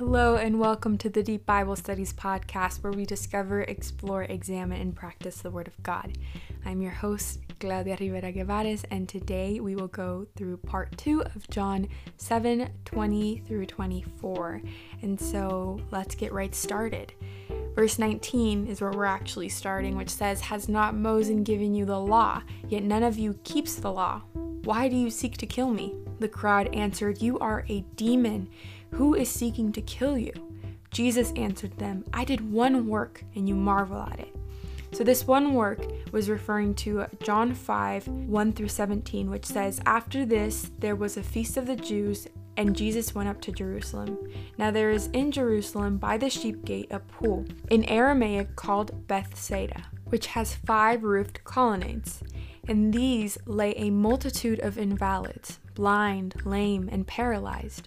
Hello and welcome to the Deep Bible Studies podcast, where we discover, explore, examine, and practice the Word of God. I'm your host, Claudia Rivera Guevara, and today we will go through part 2 of John 7:20 through 24. And so let's get right started. Verse 19 is where we're actually starting, which says, "Has not Moses given you the law? Yet none of you keeps the law. Why do you seek to kill me?" The crowd answered, "You are a demon. Who is seeking to kill you?" Jesus answered them, "I did one work, and you marvel at it." So this one work was referring to John 5:1 through 17, which says, "After this, there was a feast of the Jews, and Jesus went up to Jerusalem. Now there is in Jerusalem by the sheep gate a pool, in Aramaic called Bethesda, which has 5 roofed colonnades. In these lay a multitude of invalids, blind, lame, and paralyzed.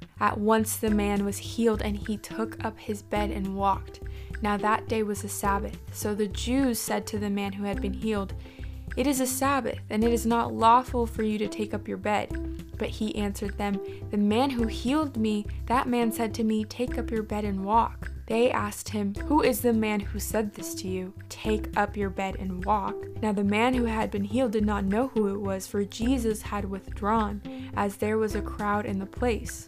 At once the man was healed, and he took up his bed and walked. Now that day was a Sabbath. So the Jews said to the man who had been healed, 'It is a Sabbath, and it is not lawful for you to take up your bed.' But he answered them, 'The man who healed me, that man said to me, "Take up your bed and walk."' They asked him, 'Who is the man who said this to you, "Take up your bed and walk"?' Now the man who had been healed did not know who it was, for Jesus had withdrawn, as there was a crowd in the place.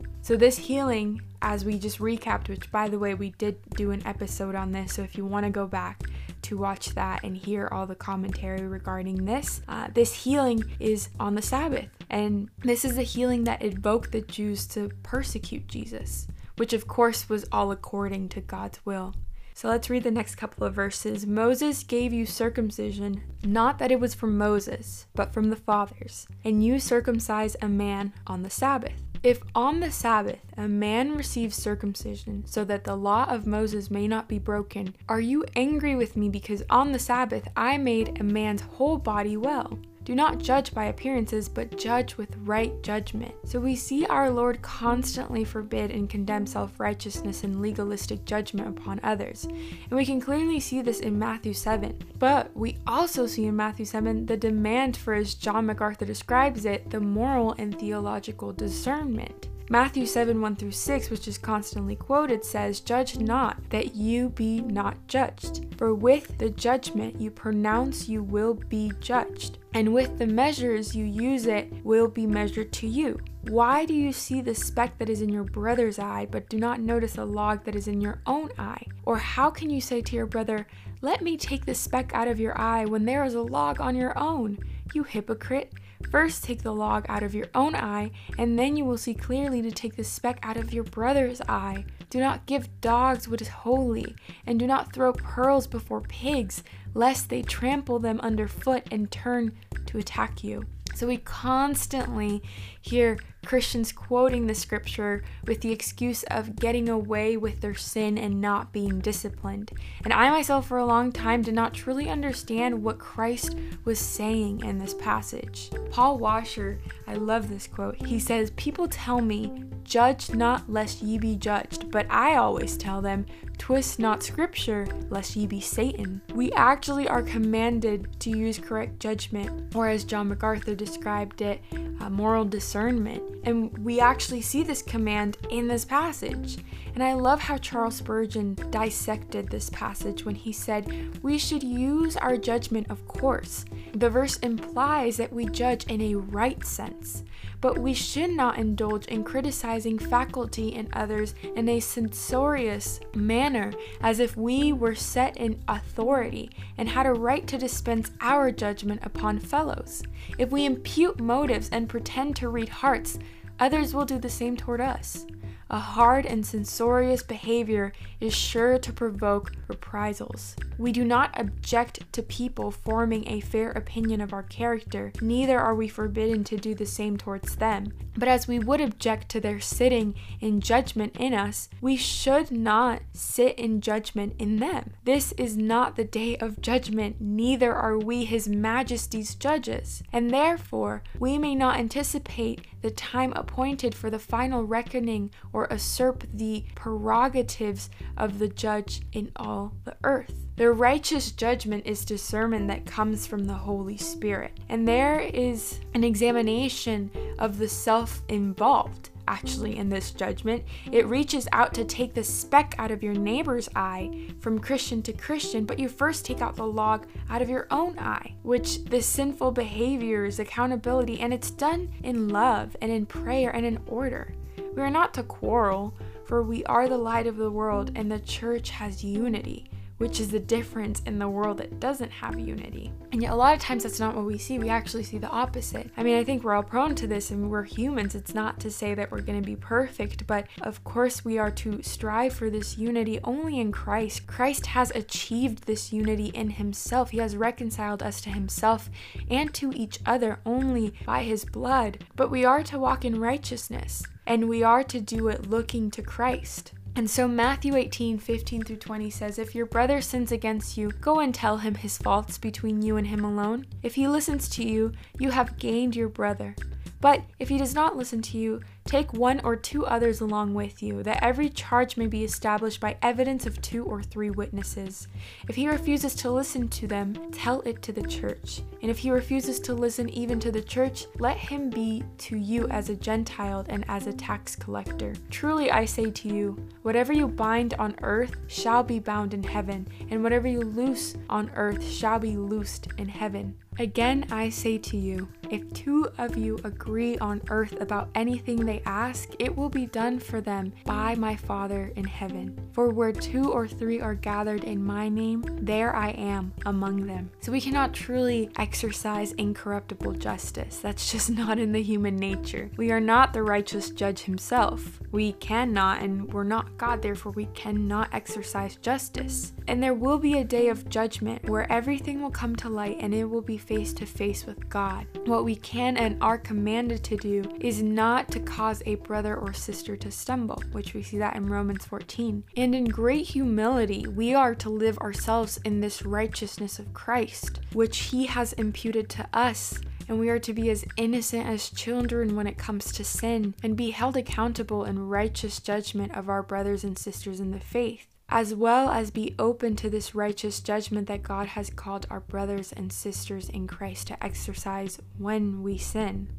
So this healing, as we just recapped, which by the way, we did do an episode on this, so if you want to go back to watch that and hear all the commentary regarding this, this healing is on the Sabbath. And this is the healing that evoked the Jews to persecute Jesus, which of course was all according to God's will. So let's read the next couple of verses. "Moses gave you circumcision, not that it was from Moses, but from the fathers. And you circumcise a man on the Sabbath. If on the Sabbath a man receives circumcision so that the law of Moses may not be broken, are you angry with me because on the Sabbath I made a man's whole body well? Do not judge by appearances, but judge with right judgment." So we see our Lord constantly forbid and condemn self-righteousness and legalistic judgment upon others. And we can clearly see this in Matthew 7. But we also see in Matthew 7 the demand for, as John MacArthur describes it, the moral and theological discernment. Matthew 7:1 through 6, which is constantly quoted, says, "Judge not, that you be not judged. For with the judgment you pronounce you will be judged, and with the measures you use it will be measured to you. Why do you see the speck that is in your brother's eye, but do not notice the log that is in your own eye? Or how can you say to your brother, "Let me take the speck out of your eye," when there is a log on your own? You hypocrite! First take the log out of your own eye, and then you will see clearly to take the speck out of your brother's eye. Do not give dogs what is holy, and do not throw pearls before pigs, lest they trample them underfoot and turn to attack you." So we constantly hear Christians quoting the scripture with the excuse of getting away with their sin and not being disciplined. And I myself for a long time did not truly understand what Christ was saying in this passage. Paul Washer, I love this quote. He says, "People tell me, 'Judge not lest ye be judged,' but I always tell them, 'Twist not scripture lest ye be Satan.'" We actually are commanded to use correct judgment, or as John MacArthur described it, moral discernment. And we actually see this command in this passage. And I love how Charles Spurgeon dissected this passage when he said, "We should use our judgment, of course. The verse implies that we judge in a right sense. but we should not indulge in criticizing faculty and others in a censorious manner, as if we were set in authority and had a right to dispense our judgment upon fellows. If we impute motives and pretend to read hearts, others will do the same toward us. A hard and censorious behavior is sure to provoke reprisals. We do not object to people forming a fair opinion of our character, neither are we forbidden to do the same towards them. But as we would object to their sitting in judgment in us, we should not sit in judgment in them. This is not the day of judgment, neither are we His Majesty's judges, and therefore we may not anticipate the time appointed for the final reckoning or usurp the prerogatives of the judge in all the earth. The righteous judgment is discernment that comes from the Holy Spirit, and there is an examination of the self involved. Actually, in this judgment, it reaches out to take the speck out of your neighbor's eye from Christian to Christian, but you first take out the log out of your own eye, which this sinful behavior is accountability, and it's done in love and in prayer and in order. We are not to quarrel, for we are the light of the world, and the church has unity, which is the difference in the world that doesn't have unity. And yet a lot of times that's not what we see. We actually see the opposite. I mean, I think we're all prone to this, and we're humans. It's not to say that we're going to be perfect, but of course we are to strive for this unity only in Christ. Christ has achieved this unity in Himself. He has reconciled us to Himself and to each other only by His blood. But we are to walk in righteousness, and we are to do it looking to Christ. And so Matthew 18:15-20 says, "If your brother sins against you, go and tell him his faults between you and him alone. If he listens to you, you have gained your brother. But if he does not listen to you, take one or two others along with you, that every charge may be established by evidence of 2 or 3 witnesses. If he refuses to listen to them, tell it to the church. And if he refuses to listen even to the church, let him be to you as a Gentile and as a tax collector. Truly I say to you, whatever you bind on earth shall be bound in heaven, and whatever you loose on earth shall be loosed in heaven. Again I say to you, if 2 of you agree on earth about anything they ask, it will be done for them by my Father in heaven. For where 2 or 3 are gathered in my name, there I am among them." So we cannot truly exercise incorruptible justice. That's just not in the human nature. We are not the righteous judge Himself. We cannot, and we're not God, therefore we cannot exercise justice. And there will be a day of judgment where everything will come to light, and it will be face to face with God. What we can and are commanded to do is not to cause a brother or sister to stumble, which we see that in Romans 14. And in great humility, we are to live ourselves in this righteousness of Christ, which He has imputed to us, and we are to be as innocent as children when it comes to sin, and be held accountable in righteous judgment of our brothers and sisters in the faith, as well as be open to this righteous judgment that God has called our brothers and sisters in Christ to exercise when we sin.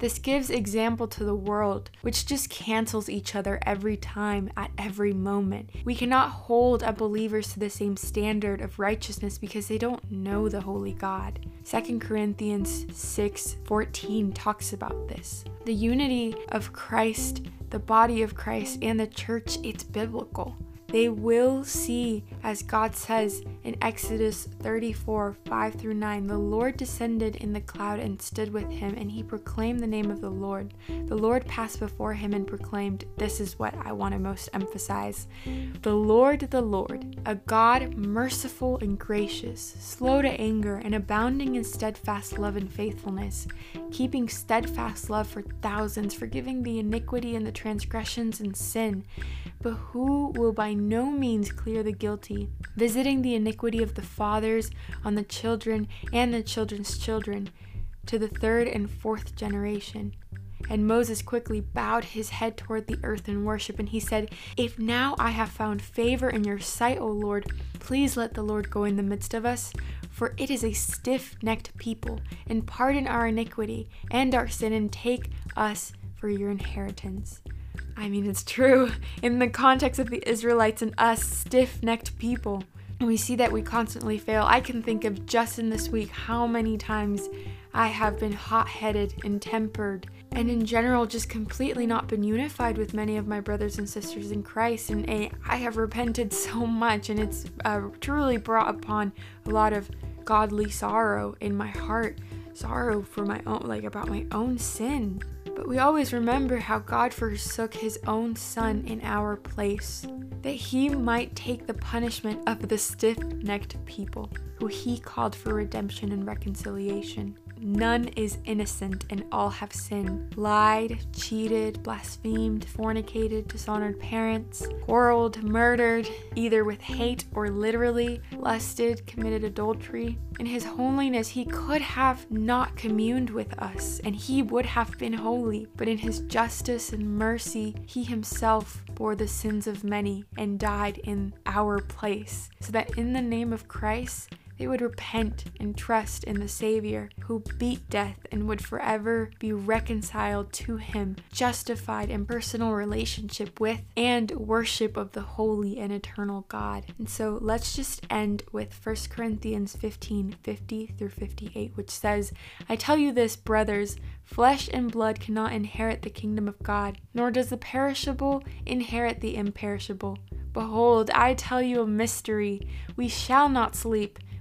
This gives example to the world, which just cancels each other every time, at every moment. We cannot hold up believers to the same standard of righteousness because they don't know the holy God. 2 Corinthians 6:14 talks about this. The unity of Christ, the body of Christ, and the church, it's biblical. They will see, as God says in Exodus 34:5-9, "The Lord descended in the cloud and stood with him, and he proclaimed the name of the Lord. The Lord passed before him and proclaimed," this is what I want to most emphasize, the Lord, a God merciful and gracious, slow to anger, and abounding in steadfast love and faithfulness, keeping steadfast love for thousands, forgiving the iniquity and the transgressions and sin, but who will by no means clear the guilty, visiting the iniquity of the fathers on the children and the children's children to the 3rd and 4th generation. And Moses quickly bowed his head toward the earth in worship, and he said, "If now I have found favor in your sight, O Lord, please let the Lord go in the midst of us, for it is a stiff-necked people, and pardon our iniquity and our sin, and take us for your inheritance." I mean, it's true. In the context of the Israelites and us, stiff-necked people, we see that we constantly fail. I can think of just in this week how many times I have been hot-headed and tempered and in general just completely not been unified with many of my brothers and sisters in Christ, and I have repented so much, and it's truly brought upon a lot of godly sorrow in my heart, sorrow for my own, about my own sin. But we always remember how God forsook his own son in our place, that he might take the punishment of the stiff-necked people, who he called for redemption and reconciliation. None is innocent, and all have sinned, lied, cheated, blasphemed, fornicated, dishonored parents, quarreled, murdered, either with hate or literally, lusted, committed adultery. In his holiness, he could have not communed with us, and he would have been holy, but in his justice and mercy, he himself bore the sins of many and died in our place, so that in the name of Christ, they would repent and trust in the Savior who beat death and would forever be reconciled to him, justified in personal relationship with and worship of the holy and eternal God. And so let's just end with 1 Corinthians 15:50-58, which says, "I tell you this, brothers, flesh and blood cannot inherit the kingdom of God, nor does the perishable inherit the imperishable. Behold, I tell you a mystery. We shall not sleep,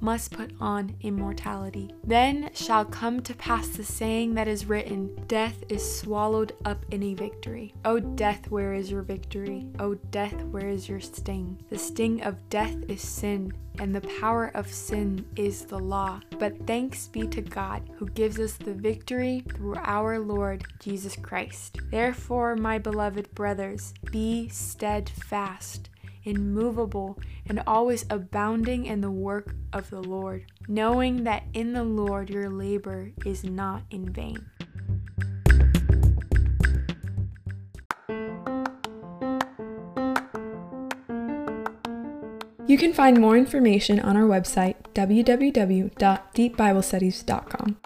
must put on immortality. Then shall come to pass the saying that is written, 'Death is swallowed up in a victory.' O death, where is your victory? O death, where is your sting? The sting of death is sin, and the power of sin is the law. But thanks be to God, who gives us the victory through our Lord Jesus Christ. Therefore, my beloved brothers, be steadfast, immovable, and always abounding in the work of the Lord, knowing that in the Lord your labor is not in vain." You can find more information on our website, www.deepbiblestudies.com,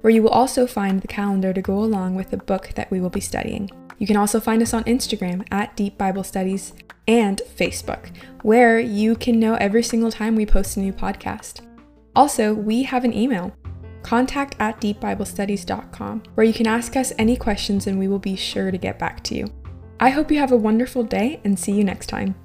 where you will also find the calendar to go along with the book that we will be studying. You can also find us on Instagram at Deep Bible Studies and Facebook, where you can know every single time we post a new podcast. Also, we have an email, contact@deepbiblestudies.com, where you can ask us any questions and we will be sure to get back to you. I hope you have a wonderful day and see you next time.